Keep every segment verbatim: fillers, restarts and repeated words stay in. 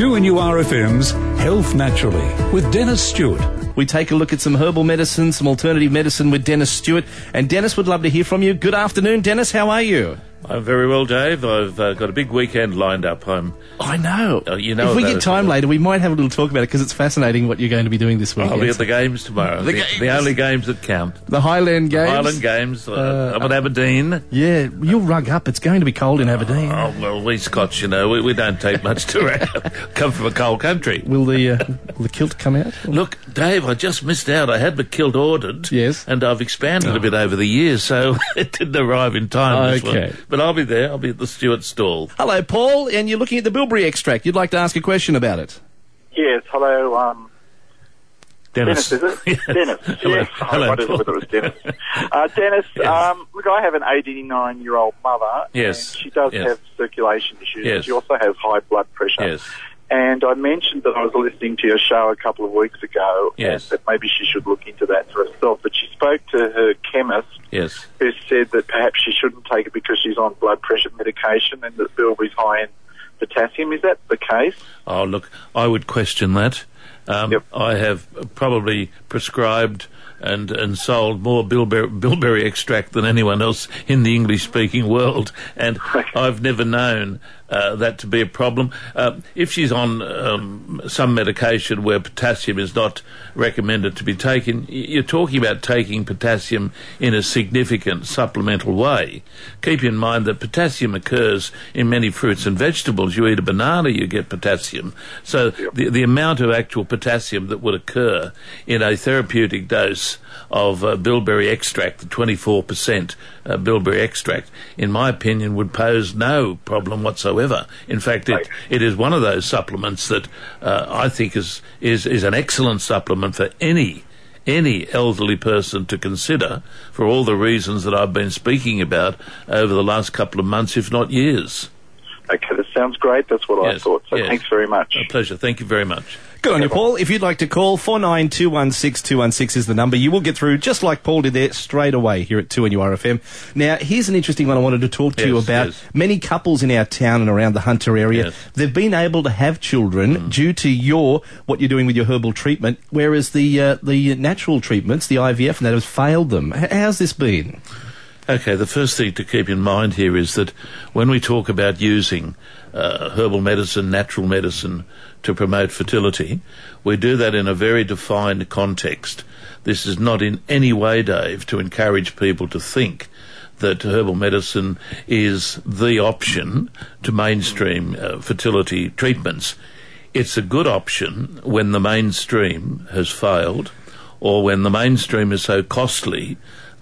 two N U R F M's Health Naturally with Dennis Stewart. We take a look at some herbal medicine, some alternative medicine with Dennis Stewart. And Dennis, would love to hear from you. Good afternoon, Dennis. How are you? I'm very well, Dave. I've uh, got a big weekend lined up. I'm, I know. Uh, you know. If we get time later, we might have a little talk about it because it's fascinating what you're going to be doing this weekend. I'll be at the games tomorrow. The, the, games. The only games that count. The Highland Games. The Highland Games. Uh, uh, I'm at Aberdeen. Yeah, you'll rug up. It's going to be cold in Aberdeen. Oh, well, we Scots, you know, we, we don't take much to rug come from a cold country. Will the, uh, will the kilt come out? Look, Dave, I just missed out. I had the kilt ordered. Yes. And I've expanded oh. a bit over the years, so it didn't arrive in time. This okay. One. But I'll be there. I'll be at the Stewart stall. Hello, Paul, and you're looking at the bilberry extract. You'd like to ask a question about it. Yes, hello, um... Dennis. Dennis, is it? Yes. Dennis, hello. Yes. Hello, I wondered whether it was Dennis. uh, Dennis, yes. um, look, I have an eighty-nine-year-old mother. Yes. And she does yes. have circulation issues. Yes. She also has high blood pressure. Yes. And I mentioned that I was listening to your show a couple of weeks ago. Yes. And that maybe she should look into that for herself. But she spoke to her chemist. Yes. Who said that perhaps she shouldn't take it because she's on blood pressure medication and that bilberry's high in potassium. Is that the case? Oh, look, I would question that. Um, yep. I have probably prescribed and and sold more bilberry, bilberry extract than anyone else in the English-speaking world, and I've never known uh, that to be a problem. Uh, if she's on um, some medication where potassium is not recommended to be taken, you're talking about taking potassium in a significant supplemental way. Keep in mind that potassium occurs in many fruits and vegetables. You eat a banana, you get potassium. So the, the amount of actual potassium that would occur in a therapeutic dose of uh, bilberry extract, the twenty-four percent uh, bilberry extract, in my opinion, would pose no problem whatsoever. In fact, it, it is one of those supplements that uh, I think is, is, is an excellent supplement for any any elderly person to consider for all the reasons that I've been speaking about over the last couple of months, if not years. Okay, that sounds great. That's what yes, I thought. So yes. Thanks very much. A pleasure. Thank you very much. Good on you, Paul. If you'd like to call, four nine two one six two one six is the number. You will get through, just like Paul did there, straight away here at two N U R F M. Now, here's an interesting one I wanted to talk to yes, you about. Yes. Many couples in our town and around the Hunter area, yes. they've been able to have children mm. due to your what you're doing with your herbal treatment, whereas the uh, the natural treatments, the I V F and that, has failed them. H- how's this been? Okay, the first thing to keep in mind here is that when we talk about using uh, herbal medicine, natural medicine, to promote fertility, we do that in a very defined context. This is not in any way, Dave, to encourage people to think that herbal medicine is the option to mainstream uh, fertility treatments. It's a good option when the mainstream has failed or when the mainstream is so costly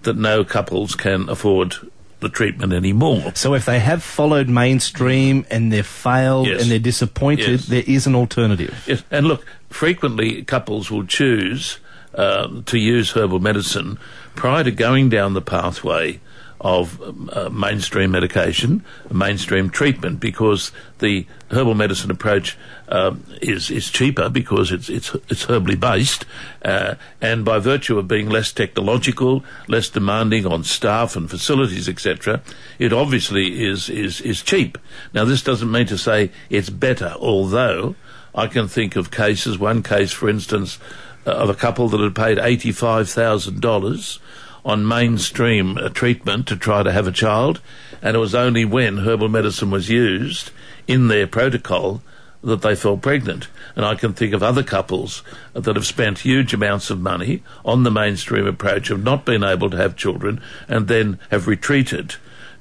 that no couples can afford the treatment anymore. So if they have followed mainstream and they've failed yes. and they're disappointed, yes. there is an alternative. Yes. And look, frequently couples will choose um, to use herbal medicine prior to going down the pathway of um, uh, mainstream medication, mainstream treatment, because the herbal medicine approach um, is is cheaper because it's it's it's herbally based, uh, and by virtue of being less technological, less demanding on staff and facilities, et cetera, it obviously is is is cheap. Now, this doesn't mean to say it's better, although I can think of cases. One case, for instance, uh, of a couple that had paid eighty-five thousand dollars. on mainstream uh, treatment to try to have a child, and it was only when herbal medicine was used in their protocol that they fell pregnant. And I can think of other couples that have spent huge amounts of money on the mainstream approach, have not been able to have children, and then have retreated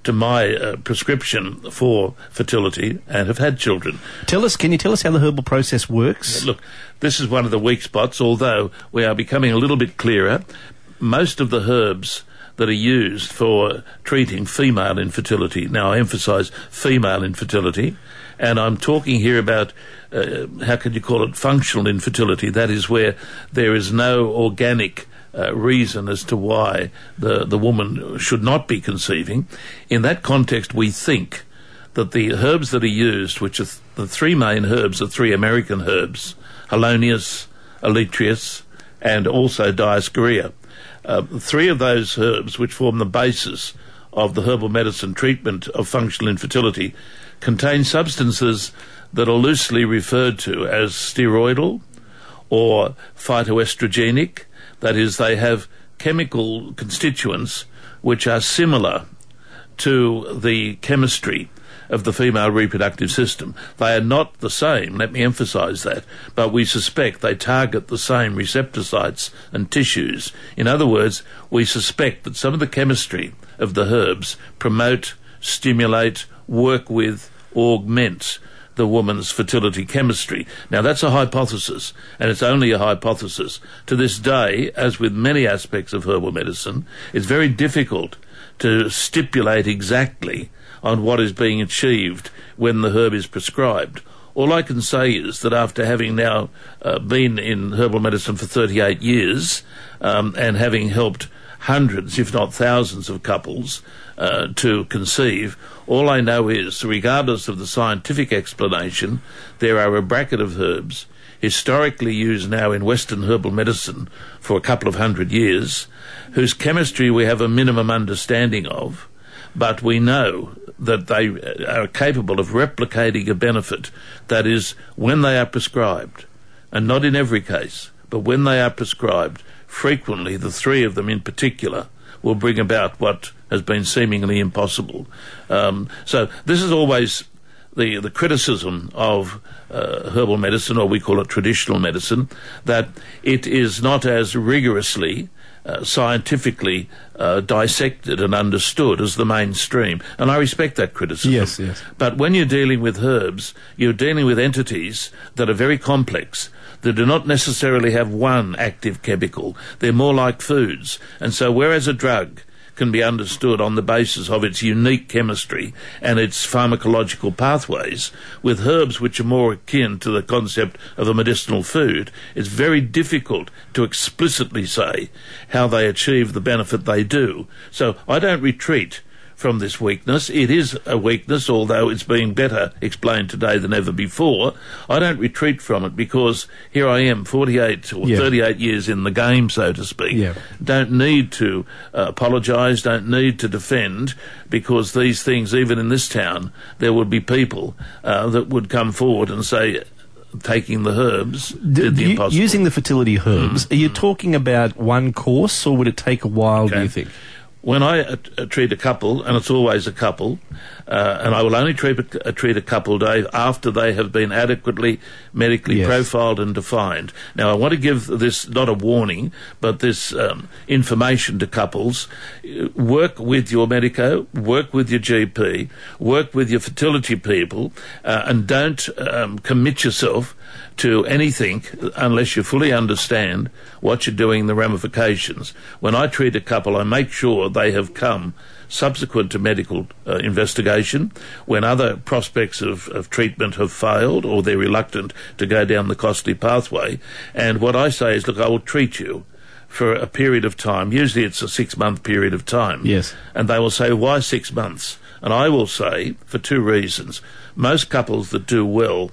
to my uh, prescription for fertility and have had children. Tell us, can you tell us how the herbal process works? Yeah, look, this is one of the weak spots, although we are becoming a little bit clearer. Most of the herbs that are used for treating female infertility, now I emphasise female infertility, and I'm talking here about, uh, how can you call it, functional infertility, that is where there is no organic uh, reason as to why the, the woman should not be conceiving. In that context, we think that the herbs that are used, which are th- the three main herbs, the three American herbs, Helonius, Elytrius, and also Dioscorea, Uh, three of those herbs, which form the basis of the herbal medicine treatment of functional infertility, contain substances that are loosely referred to as steroidal or phytoestrogenic. That is, they have chemical constituents which are similar to the chemistry of the female reproductive system. They are not the same, let me emphasise that, but we suspect they target the same receptor sites and tissues. In other words, we suspect that some of the chemistry of the herbs promote, stimulate, work with, augment the woman's fertility chemistry. Now, that's a hypothesis, and it's only a hypothesis. To this day, as with many aspects of herbal medicine, it's very difficult to stipulate exactly on what is being achieved when the herb is prescribed. All I can say is that after having now uh, been in herbal medicine for thirty-eight years um, and having helped hundreds, if not thousands, of couples uh, to conceive, all I know is, regardless of the scientific explanation, there are a bracket of herbs historically used now in Western herbal medicine for a couple of hundred years, whose chemistry we have a minimum understanding of, but we know that they are capable of replicating a benefit. That is, when they are prescribed, and not in every case, but when they are prescribed, frequently the three of them in particular will bring about what has been seemingly impossible. Um, so this is always the, the criticism of uh, herbal medicine, or we call it traditional medicine, that it is not as rigorously Uh, scientifically uh, dissected and understood as the mainstream. And I respect that criticism. Yes, yes. But when you're dealing with herbs, you're dealing with entities that are very complex, that do not necessarily have one active chemical. They're more like foods. And so whereas a drug can be understood on the basis of its unique chemistry and its pharmacological pathways, with herbs which are more akin to the concept of a medicinal food, it's very difficult to explicitly say how they achieve the benefit they do. So I don't retreat from this weakness. It is a weakness, although it's being better explained today than ever before. I don't retreat from it because here I am, forty-eight or yeah. thirty-eight years in the game, so to speak. Yeah. Don't need to uh, apologise, don't need to defend, because these things, even in this town, there would be people uh, that would come forward and say, taking the herbs did the impossible. Using the fertility herbs, mm. are you talking about one course, or would it take a while, okay. do you think? When I uh, treat a couple, and it's always a couple, uh, and I will only treat a, treat a couple, Dave, after they have been adequately medically yes. profiled and defined. Now, I want to give this, not a warning, but this um, information to couples. Work with your medico, work with your G P, work with your fertility people, uh, and don't um, commit yourself to anything unless you fully understand what you're doing, the ramifications. When I treat a couple, I make sure they have come subsequent to medical uh, investigation, when other prospects of, of treatment have failed or they're reluctant to go down the costly pathway. And what I say is, look, I will treat you for a period of time. Usually it's a six-month period of time. Yes. And they will say, why six months? And I will say, for two reasons. Most couples that do well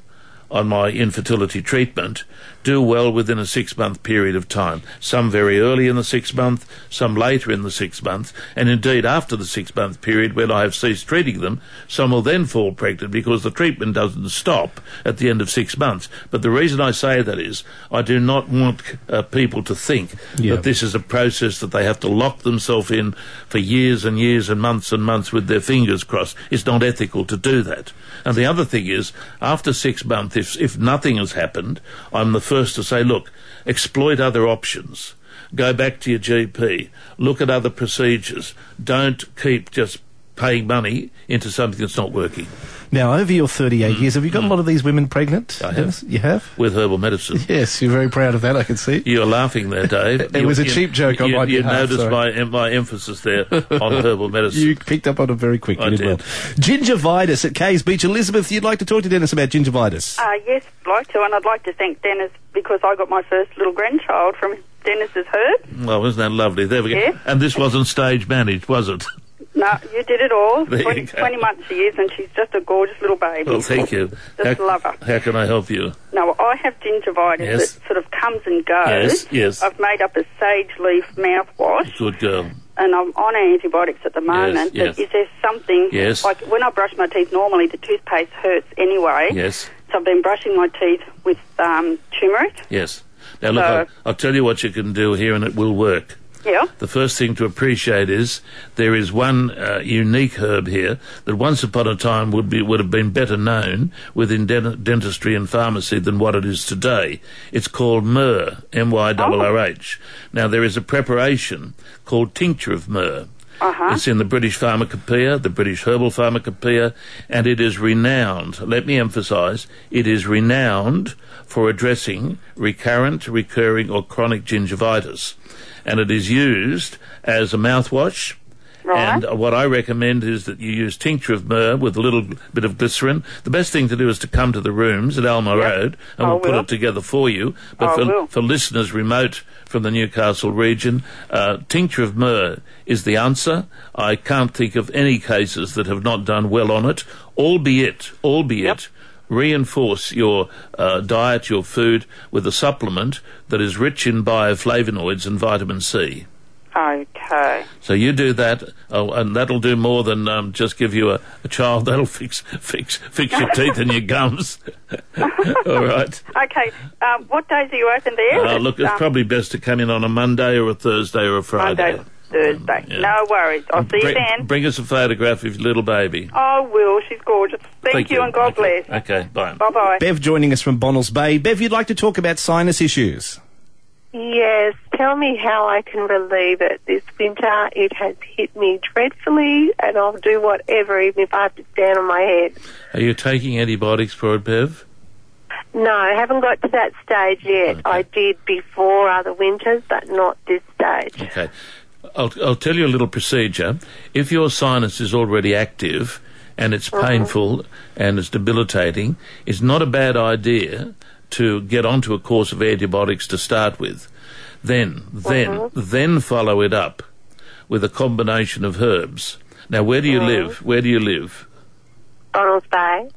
on my infertility treatment do well within a six-month period of time, some very early in the six month, some later in the six months, and indeed after the six-month period, when I have ceased treating them, some will then fall pregnant because the treatment doesn't stop at the end of six months. But the reason I say that is I do not want uh, people to think yeah. that this is a process that they have to lock themselves in for years and years and months and months with their fingers crossed. It's not ethical to do that. And the other thing is, after six months, if, if nothing has happened, I'm the first to say, look, exploit other options. Go back to your G P. Look at other procedures. Don't keep just paying money into something that's not working. Now, over your thirty-eight mm. years, have you got mm. a lot of these women pregnant? I have. You have? With herbal medicine. Yes, you're very proud of that, I can see. You're laughing there, Dave. it you, was a you, cheap joke you, on my behalf. You noticed my, my emphasis there on herbal medicine. You picked up on it very quickly. I did. Well. Gingivitis at Kays Beach. Elizabeth, you'd like to talk to Dennis about gingivitis? Uh, yes, I'd like to, and I'd like to thank Dennis because I got my first little grandchild from Dennis's herb. Well, isn't that lovely? There we go. Yeah. And this wasn't stage managed, was it? No, you did it all. twenty, twenty months she is, and she's just a gorgeous little baby. Well, thank you. Just how, love her. How can I help you? No, I have gingivitis. Yes. That sort of comes and goes. Yes, yes. I've made up a sage leaf mouthwash. Good girl. And I'm on antibiotics at the moment. Yes, yes. But is there something... Yes. Like, when I brush my teeth normally, the toothpaste hurts anyway. Yes. I've been brushing my teeth with um, turmeric. Yes. Now, look, so, I'll, I'll tell you what you can do here, and it will work. Yeah. The first thing to appreciate is there is one uh, unique herb here that once upon a time would be would have been better known within dent- dentistry and pharmacy than what it is today. It's called myrrh, M Y R R H. Oh. Now, there is a preparation called tincture of myrrh. Uh-huh. It's in the British Pharmacopoeia, the British Herbal Pharmacopoeia, and it is renowned, let me emphasise, it is renowned for addressing recurrent, recurring or chronic gingivitis. And it is used as a mouthwash. Right. And what I recommend is that you use tincture of myrrh with a little bit of glycerin. The best thing to do is to come to the rooms at Alma yep. Road, and I we'll will. put it together for you. But for, for listeners remote from the Newcastle region, uh, tincture of myrrh is the answer. I can't think of any cases that have not done well on it, albeit, albeit, yep. reinforce your uh, diet, your food, with a supplement that is rich in bioflavonoids and vitamin C. Okay. So you do that, oh, and that'll do more than um, just give you a, a child. That'll fix fix, fix your teeth and your gums. All right. Okay. Uh, what days are you open there? Uh, look, it's um, probably best to come in on a Monday or a Thursday or a Friday. Monday. Thursday. Um, yeah. No worries. I'll see bring, you then. Bring us a photograph of your little baby. I will. She's gorgeous. Thank, Thank you, you and God okay. bless. Okay, bye. Bye-bye. Bev joining us from Bonnells Bay. Bev, you'd like to talk about sinus issues. Yes. Tell me how I can relieve it. This winter it has hit me dreadfully, and I'll do whatever, even if I have to stand on my head. Are you taking antibiotics for it, Bev? No, I haven't got to that stage yet. Okay. I did before other winters, but not this stage. Okay. I'll, I'll tell you a little procedure. If your sinus is already active and it's mm-hmm. painful and it's debilitating, it's not a bad idea to get onto a course of antibiotics to start with. Then, then, mm-hmm. then follow it up with a combination of herbs. Now, where do you mm-hmm. live? Where do you live? Bonnells Bay.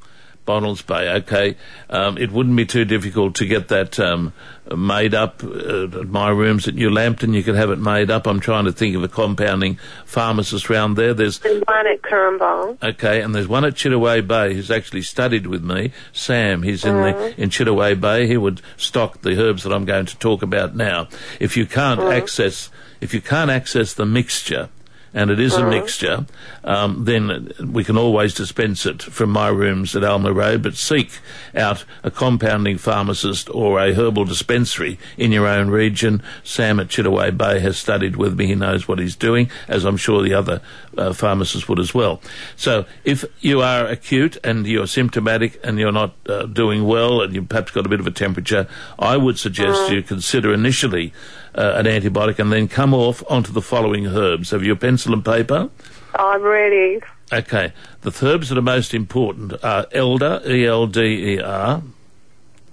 Bonnells Bay, okay. Um, it wouldn't be too difficult to get that um, made up uh, at my rooms at New Lambton. You could have it made up. I'm trying to think of a compounding pharmacist round there. There's, there's one at Currumball. Okay, and there's one at Chittaway Bay who's actually studied with me, Sam. He's in mm. the in Chittaway Bay. He would stock the herbs that I'm going to talk about now. If you can't mm. access, if you can't access the mixture, and it is mm-hmm. a mixture, um, then we can always dispense it from my rooms at Alma Road, but seek out a compounding pharmacist or a herbal dispensary in your own region. Sam at Chittaway Bay has studied with me. He knows what he's doing, as I'm sure the other uh, pharmacists would as well. So if you are acute and you're symptomatic and you're not uh, doing well and you've perhaps got a bit of a temperature, I would suggest mm-hmm. you consider initially Uh, an antibiotic and then come off onto the following herbs. Have you a pencil and paper? I'm ready. Okay. The herbs that are most important are Elder, E L D E R,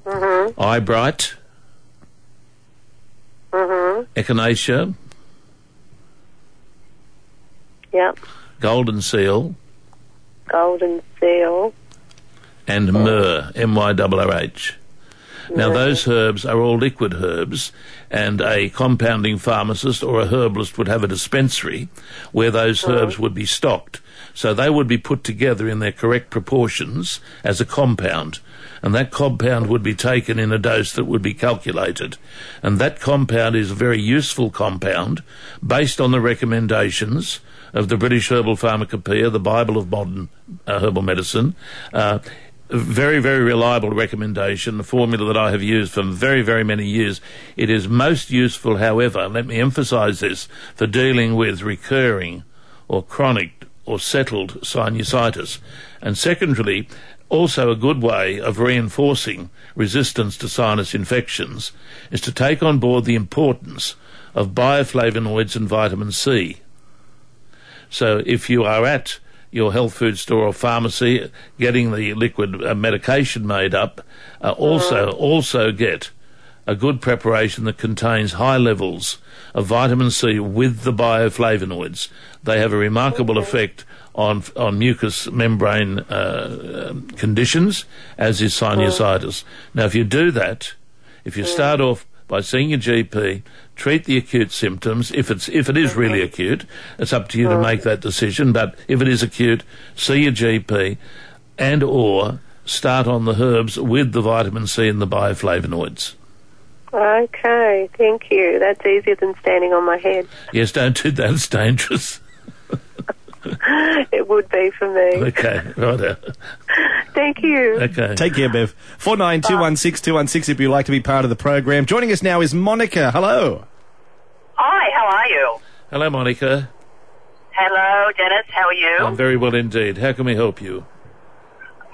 mm-hmm. Eyebrite, mm-hmm. Echinacea, yep. Golden Seal, Golden Seal, and oh. Myrrh, M Y R R H. Now, those herbs are all liquid herbs, and a compounding pharmacist or a herbalist would have a dispensary where those mm. herbs would be stocked. So they would be put together in their correct proportions as a compound, and that compound would be taken in a dose that would be calculated. And that compound is a very useful compound based on the recommendations of the British Herbal Pharmacopoeia, the Bible of modern uh, herbal medicine. Uh, Very, very reliable recommendation, a formula that I have used for very, very many years. It is most useful, however, let me emphasise this, for dealing with recurring or chronic or settled sinusitis. And secondarily, also a good way of reinforcing resistance to sinus infections is to take on board the importance of bioflavonoids and vitamin C. So if you are at your health food store or pharmacy, getting the liquid uh, medication made up, uh, also also get a good preparation that contains high levels of vitamin C with the bioflavonoids. They have a remarkable okay. effect on on mucous membrane uh, um, conditions, as is sinusitis. Oh. Now, if you do that, if you yeah. start off by seeing your G P, treat the acute symptoms. If it's if it is really acute, it's up to you to make that decision. But if it is acute, see your G P and or start on the herbs with the vitamin C and the bioflavonoids. Okay, thank you. That's easier than standing on my head. Yes, don't do that. It's dangerous. It would be for me. Okay, right. Thank you. Okay. Take care, Bev. four nine two one six two one six if you'd like to be part of the program. Joining us now is Monica. Hello. Hi, how are you? Hello, Monica. Hello, Dennis. How are you? I'm very well indeed. How can we help you?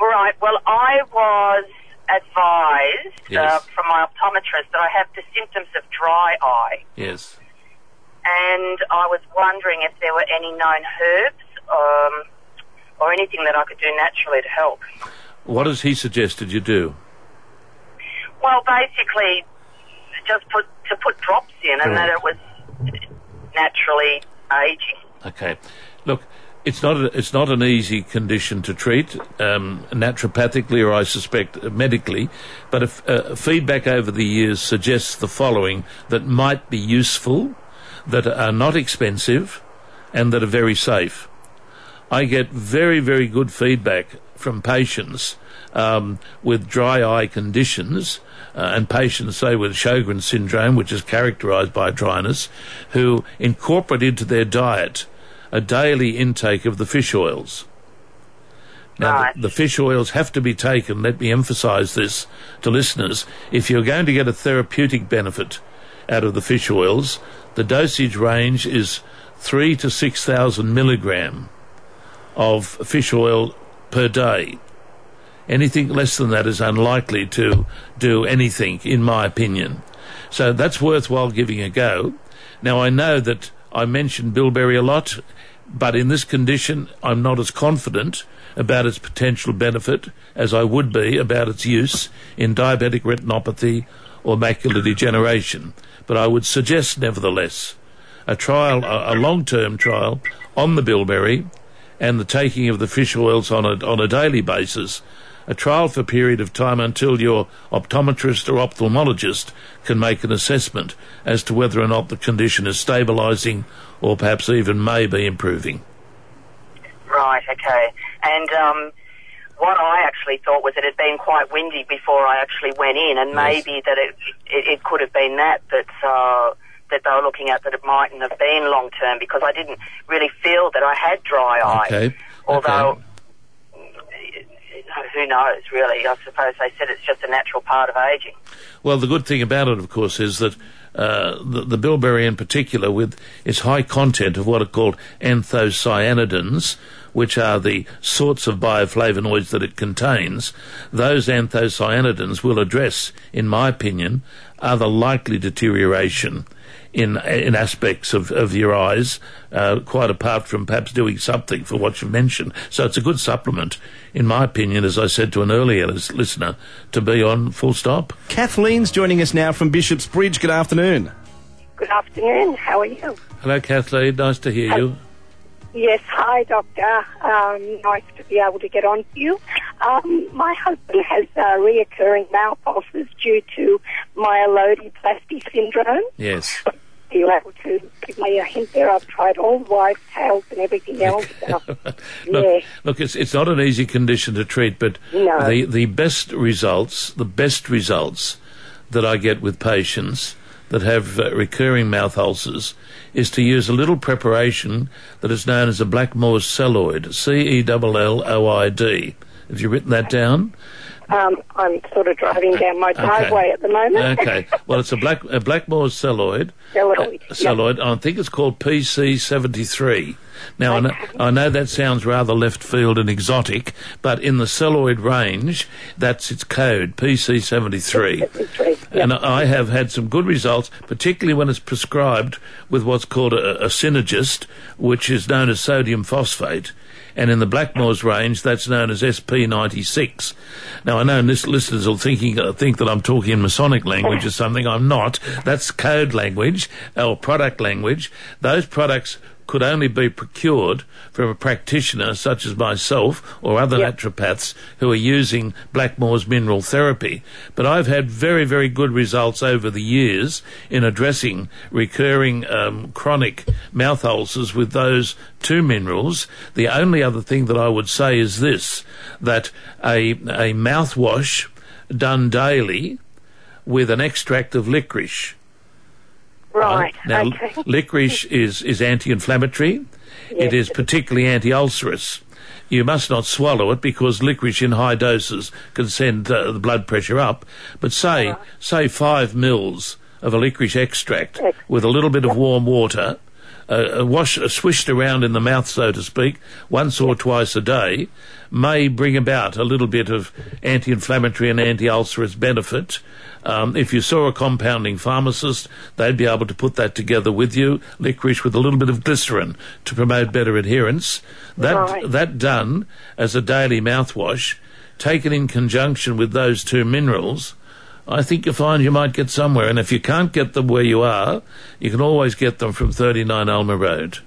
Right. Well, I was advised yes. uh, from my optometrist that I have the symptoms of dry eye. Yes. And I was wondering if there were any known herbs um, or anything that I could do naturally to help. What has he suggested you do? Well, basically, just put to put drops in and that it was naturally aging. Okay. Look, it's not a, it's not an easy condition to treat, um, naturopathically or I suspect medically, but if, uh, feedback over the years suggests the following that might be useful, that are not expensive and that are very safe. I get very, very good feedback from patients um, with dry eye conditions uh, and patients, say, with Sjogren's syndrome, which is characterised by dryness, who incorporate into their diet a daily intake of the fish oils. Now, right. the, the fish oils have to be taken, let me emphasise this to listeners, if you're going to get a therapeutic benefit out of the fish oils. The dosage range is three to six thousand milligram of fish oil per day. Anything less than that is unlikely to do anything, in my opinion. So that's worthwhile giving a go. Now, I know that I mentioned bilberry a lot, but in this condition, I'm not as confident about its potential benefit as I would be about its use in diabetic retinopathy or macular degeneration. But I would suggest, nevertheless, a trial, a long-term trial on the bilberry and the taking of the fish oils on a, on a daily basis, a trial for a period of time until your optometrist or ophthalmologist can make an assessment as to whether or not the condition is stabilising or perhaps even may be improving. Right, okay. And um, what I actually thought was that it had been quite windy before I actually went in, and yes. maybe that it, it it could have been that that, uh, that they were looking at, that it mightn't have been long-term, because I didn't really feel that I had dry eye. Okay. Although, okay. who knows, really? I suppose they said it's just a natural part of ageing. Well, the good thing about it, of course, is that uh, the, the bilberry in particular, with its high content of what are called anthocyanidins, which are the sorts of bioflavonoids that it contains, those anthocyanidins will address, in my opinion, other likely deterioration in in aspects of, of your eyes, uh, quite apart from perhaps doing something for what you mentioned. So it's a good supplement, in my opinion, as I said to an earlier listener, to be on full stop. Kathleen's joining us now from Bishop's Bridge. Good afternoon. Good afternoon. How are you? Hello, Kathleen. Nice to hear you. Yes, hi, Doctor. Um, nice to be able to get on to you. Um, my husband has uh, reoccurring mouth ulcers due to myelodysplastic syndrome. Yes. Are you able to give me a hint there? I've tried all wives' tales and everything else. So, look, yeah. look, it's it's not an easy condition to treat, but no. the the best results, the best results that I get with patients that have uh, recurring mouth ulcers is to use a little preparation that is known as a Blackmore's celloid, C E L L O I D. Have you written that down? Um, I'm sort of driving down my driveway okay. at the moment. Okay. Well, it's a, black, a Blackmore's celloid. Celloid. Uh, celloid. Yep. I think it's called P C seventy-three. Now, okay. I, know, I know that sounds rather left field and exotic, but in the celloid range, that's its code, P C seventy-three. P C seventy-three. Yep. And I have had some good results, particularly when it's prescribed with what's called a, a synergist, which is known as sodium phosphate. And in the Blackmore's range, that's known as S P ninety-six. Now, I know listeners will thinking, think that I'm talking in Masonic language or something. I'm not. That's code language or product language. Those products could only be procured from a practitioner such as myself or other yep. naturopaths who are using Blackmore's mineral therapy. But I've had very, very good results over the years in addressing recurring um, chronic mouth ulcers with those two minerals. The only other thing that I would say is this, that a, a mouthwash done daily with an extract of licorice. Right. Uh, now, okay. licorice is, is anti-inflammatory. Yes. It is particularly anti-ulcerous. You must not swallow it because licorice in high doses can send uh, the blood pressure up. But say right. say five mils of a licorice extract, extract with a little bit of warm water, uh, wash, uh, swished around in the mouth, so to speak, once or twice a day, may bring about a little bit of anti-inflammatory and anti-ulcerous benefit. Um, if you saw a compounding pharmacist, they'd be able to put that together with you, licorice with a little bit of glycerin to promote better adherence. That right. that done as a daily mouthwash, taken in conjunction with those two minerals, I think you'll find you might get somewhere. And if you can't get them where you are, you can always get them from thirty-nine Alma Road.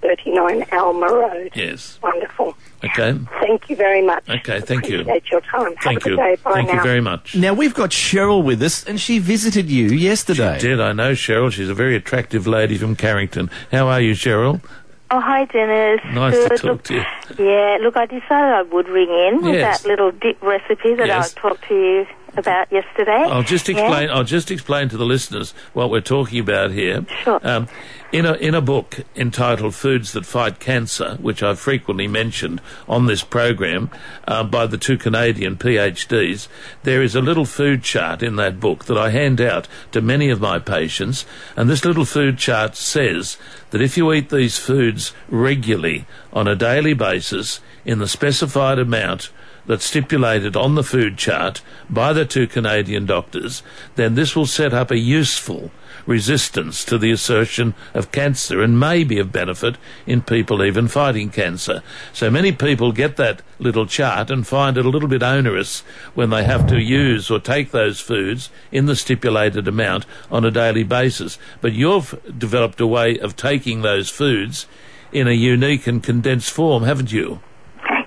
thirty-nine Alma Road. Yes. Wonderful. Okay. Thank you very much. Okay, thank Appreciate you. Appreciate your time. Thank Have you. Bye thank now. you very much. Now, we've got Cheryl with us, and she visited you yesterday. She did. I know Cheryl. She's a very attractive lady from Carrington. How are you, Cheryl? Oh, hi, Dennis. Nice Good. to talk look, to you. Yeah, look, I decided I would ring in with yes. that little dip recipe that yes. I talked to you about yesterday. I'll just explain. Yeah. I'll just explain to the listeners what we're talking about here. Sure. Um, in a in a book entitled "Foods That Fight Cancer," which I've frequently mentioned on this program, uh, by the two Canadian PhDs, there is a little food chart in that book that I hand out to many of my patients, and this little food chart says that if you eat these foods regularly on a daily basis in the specified amount that's stipulated on the food chart by the two Canadian doctors, then this will set up a useful resistance to the assertion of cancer and may be of benefit in people even fighting cancer. So many people get that little chart and find it a little bit onerous when they have to use or take those foods in the stipulated amount on a daily basis. But you've developed a way of taking those foods in a unique and condensed form, haven't you?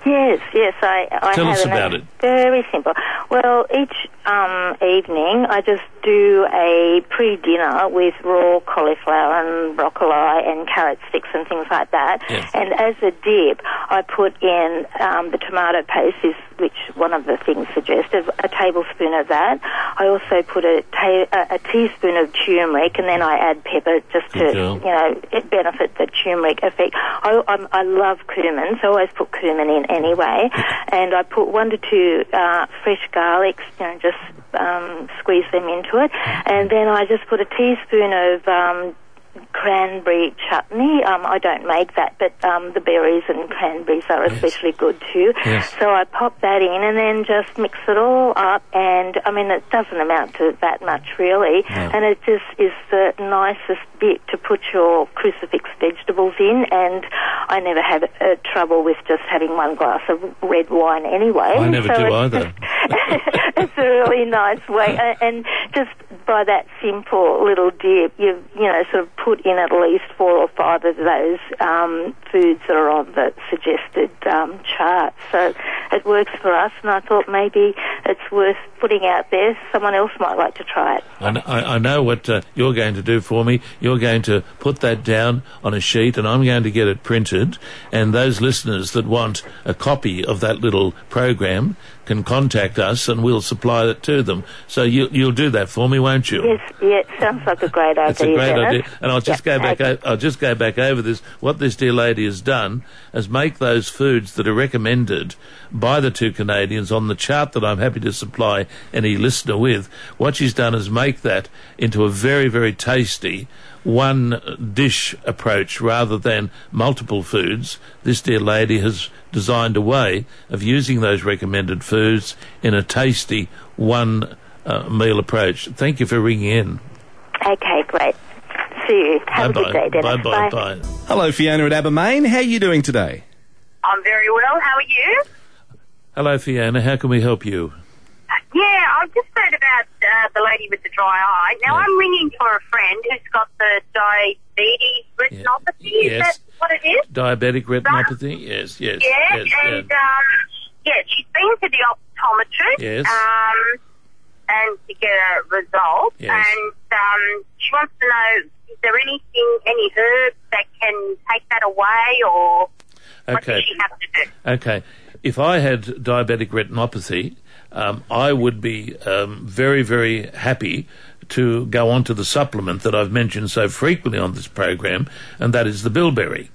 Yes, yes, I, I Tell us about it. Very simple. Well, each um, evening I just do a pre-dinner with raw cauliflower and broccoli and carrot sticks and things like that. Yes. And as a dip, I put in um, the tomato paste, is, which one of the things suggested, a tablespoon of that. I also put a, ta- a, a teaspoon of turmeric, and then I add pepper just to, you know, it benefit the turmeric effect. I, I'm, I love cumin, so I always put cumin in anyway. And I put one to two uh, fresh garlics, you know, just um, squeeze them into it. And then I just put a teaspoon of um, cranberry chutney. Um, I don't make that, but um, the berries and cranberries are especially yes. good too. Yes. So I pop that in and then just mix it all up. And, I mean, it doesn't amount to that much really. No. And it just is the nicest bit to put your crucifix vegetables in, and I never have uh, trouble with just having one glass of red wine anyway. I never so do it's either. Just, it's a really nice way, uh, and just by that simple little dip, you've, you know, sort of put in at least four or five of those um, foods that are on the suggested um, chart. So it works for us, and I thought maybe it's worth putting out there. Someone else might like to try it. I know, I know what uh, you're going to do for me. You're You're going to put that down on a sheet, and I'm going to get it printed. And those listeners that want a copy of that little program can contact us, and we'll supply it to them. So you, you'll do that for me, won't you? Yes, yeah, sounds like a great idea. It's a great Dennis. idea, and I'll just yep, go back. Okay. I'll just go back over this. What this dear lady has done is make those foods that are recommended by the two Canadians on the chart that I'm happy to supply any listener with. What she's done is make that into a very, very tasty one dish approach rather than multiple foods. This dear lady has designed a way of using those recommended foods in a tasty one uh, meal approach. Thank you for ringing in. Okay, great. See you. Have bye a bye. good day, Dennis. Bye, bye, bye. bye. Hello, Fiona at Abermain. How are you doing today? I'm very well. How are you? Hello, Fiona. How can we help you? Yeah, I've just heard about uh, the lady with the dry eye. Now, yes. I'm ringing for a friend who's got the diabetes retinopathy. Yes, Diabetic retinopathy? Yes, yes. Yes, yes and, yes. Um, yeah, she's been to the optometrist yes. um, and to get a result. Yes. And um, she wants to know, is there anything, any herbs that can take that away, or okay. what does she have to do? Okay. If I had diabetic retinopathy, um, I would be um, very, very happy to go on to the supplement that I've mentioned so frequently on this program, and that is the bilberry.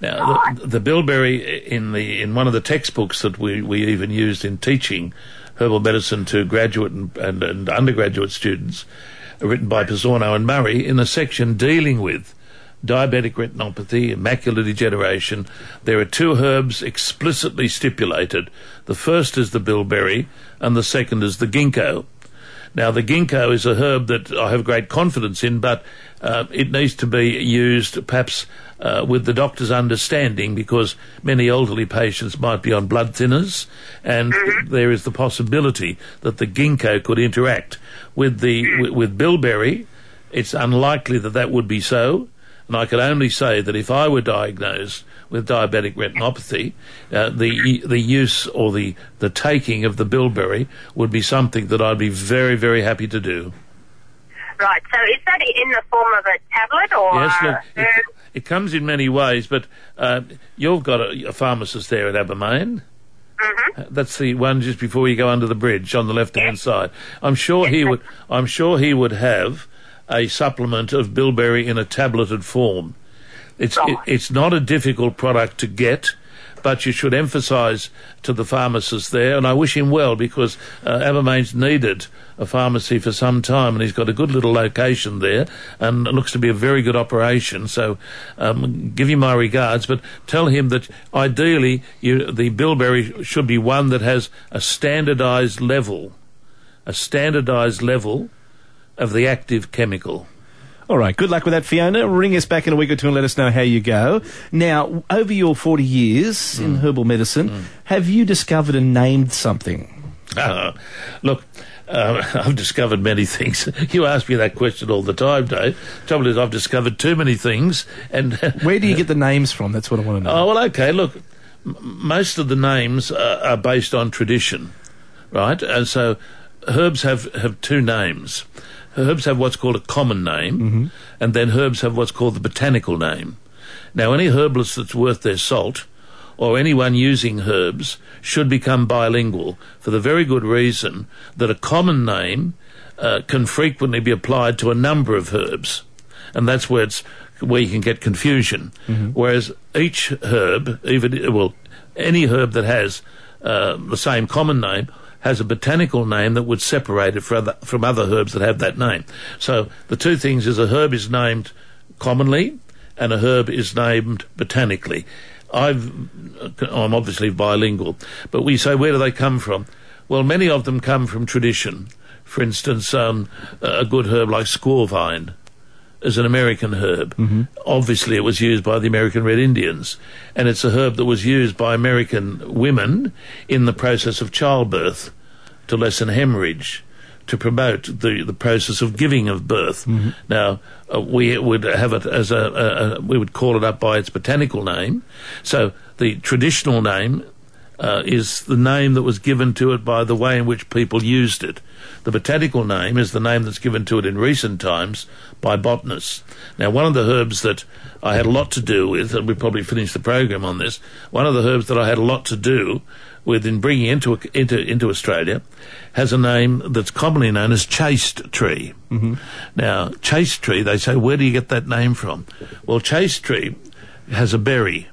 Now, the, the bilberry in the in one of the textbooks that we, we even used in teaching herbal medicine to graduate and, and, and undergraduate students, written by Pisorno and Murray, in a section dealing with diabetic retinopathy, macular degeneration, there are two herbs explicitly stipulated. The first is the bilberry, and the second is the ginkgo. Now, the ginkgo is a herb that I have great confidence in, but uh, it needs to be used perhaps uh, with the doctor's understanding, because many elderly patients might be on blood thinners, and mm-hmm. there is the possibility that the ginkgo could interact with the w- with bilberry. It's unlikely that that would be so, and I can only say that if I were diagnosed with diabetic retinopathy, uh, the the use or the, the taking of the bilberry would be something that I'd be very, very happy to do. Right, so is that in the form of a tablet or... Yes, look, uh, it, it comes in many ways, but uh, you've got a, a pharmacist there at Abermain. Mm-hmm. That's the one just before you go under the bridge on the left-hand yes. side. I'm sure yes. he would. I'm sure he would have a supplement of bilberry in a tableted form. It's it, it's not a difficult product to get, but you should emphasise to the pharmacist there, and I wish him well, because uh, Abermain's needed a pharmacy for some time, and he's got a good little location there, and it looks to be a very good operation. So um, give him my regards, but tell him that ideally you, the bilberry should be one that has a standardised level, a standardised level of the active chemical. All right, good luck with that, Fiona. Ring us back in a week or two and let us know how you go. Now, over your forty years mm. in herbal medicine, mm. have you discovered and named something? Uh, look, uh, I've discovered many things. You ask me that question all the time, Dave. Trouble is, I've discovered too many things. And where do you get the names from? That's what I want to know. Oh, well, okay, look, m- most of the names are, are based on tradition, right? And so herbs have, have two names. Herbs have what's called a common name, mm-hmm. and then herbs have what's called the botanical name. Now, any herbalist that's worth their salt, or anyone using herbs, should become bilingual, for the very good reason that a common name uh, can frequently be applied to a number of herbs, and that's where it's where you can get confusion. Mm-hmm. Whereas each herb, even well, any herb that has uh, the same common name, has a botanical name that would separate it from other, from other herbs that have that name. So the two things is, a herb is named commonly and a herb is named botanically. I've, I'm obviously bilingual, but we say, where do they come from? Well, many of them come from tradition. For instance, um, a good herb like squalvine is an American herb. Mm-hmm. Obviously, it was used by the American Red Indians, and it's a herb that was used by American women in the process of childbirth to lessen hemorrhage, to promote the, the process of giving of birth. Mm-hmm. Now, uh, we would have it as a, a, a we would call it up by its botanical name. So the traditional name uh, is the name that was given to it by the way in which people used it. The botanical name is the name that's given to it in recent times by botanists. Now, one of the herbs that I had a lot to do with, and we probably finished the program on this, one of the herbs that I had a lot to do with in bringing into into, into Australia has a name that's commonly known as chaste tree. Mm-hmm. Now, chaste tree, they say, where do you get that name from? Well, chaste tree has a berry,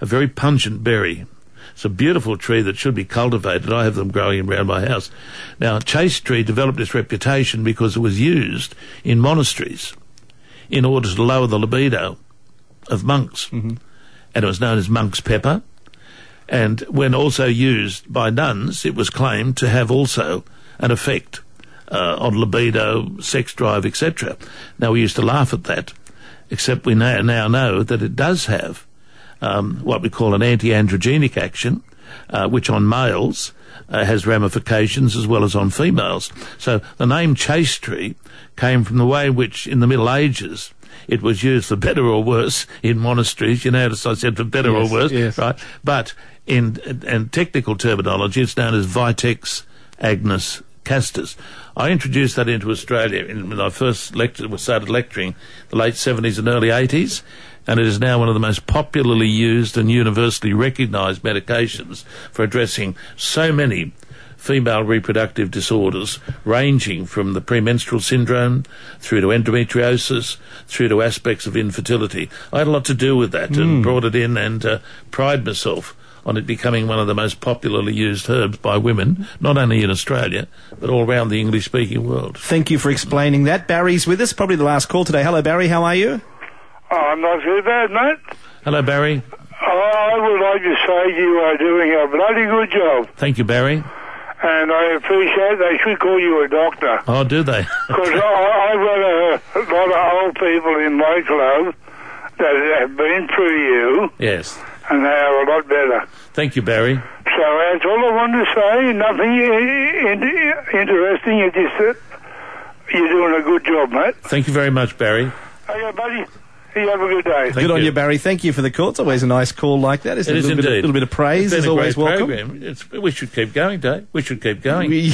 a very pungent berry. It's a beautiful tree that should be cultivated. I have them growing around my house. Now, chaste tree developed its reputation because it was used in monasteries in order to lower the libido of monks. Mm-hmm. And it was known as monk's pepper. And when also used by nuns, it was claimed to have also an effect uh, on libido, sex drive, et cetera. Now, we used to laugh at that, except we now know that it does have Um, what we call an anti-androgenic action, uh, which on males uh, has ramifications as well as on females. So the name chaste tree came from the way in which, in the Middle Ages, it was used for better or worse in monasteries. You know, as I said, for better yes, or worse, yes. right? But in, in technical terminology, it's known as Vitex agnus castus. I introduced that into Australia when I first lectured, started lecturing in the late seventies and early eighties, and it is now one of the most popularly used and universally recognised medications for addressing so many female reproductive disorders, ranging from the premenstrual syndrome through to endometriosis, through to aspects of infertility. I had a lot to do with that mm. and brought it in and uh, pride myself on it becoming one of the most popularly used herbs by women, not only in Australia, but all around the English-speaking world. Thank you for explaining that. Barry's with us, probably the last call today. Hello, Barry, how are you? Oh, I'm not too bad, mate. Hello, Barry. Oh, I would like to say you are doing a bloody good job. Thank you, Barry. And I appreciate they should call you a doctor. Oh, do they? Because I've got a lot of old people in my club that have been through you. Yes. And they are a lot better. Thank you, Barry. So that's all I wanted to say. Nothing in- interesting. You just uh, you're doing a good job, mate. Thank you very much, Barry. Okay, buddy. You have a good day. Thank good you. on you, Barry. Thank you for the call. It's always a nice call like that, isn't it? It is a little, indeed. Bit, little bit of praise is always welcome. It's, we should keep going, Dave. We should keep going. We,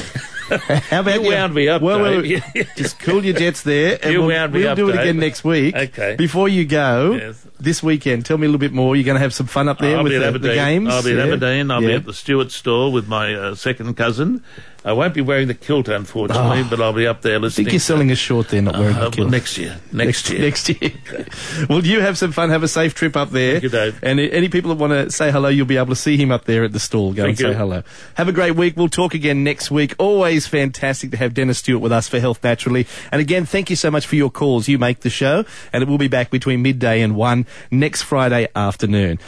how about you, you wound me up, well, Dave. Well, just cool your jets there. And you we'll, wound me we'll up, We'll do it again Dave. next week. Okay. Before you go, yes. this weekend, tell me a little bit more. You're going to have some fun up there I'll with the, the games? I'll be at yeah. Aberdeen. I'll yeah. be at the Stewart store with my uh, second cousin. I won't be wearing the kilt, unfortunately, oh, but I'll be up there listening. I think you're selling us short there, not wearing uh, the kilt. Well, next year. Next, next year. Next year. Well, you have some fun. Have a safe trip up there. Thank you, Dave. And any people that want to say hello, you'll be able to see him up there at the stall. Go Thank and you. say hello. Have a great week. We'll talk again next week. Always fantastic to have Dennis Stewart with us for Health Naturally. And again, thank you so much for your calls. You make the show, and it will be back between midday and one next Friday afternoon.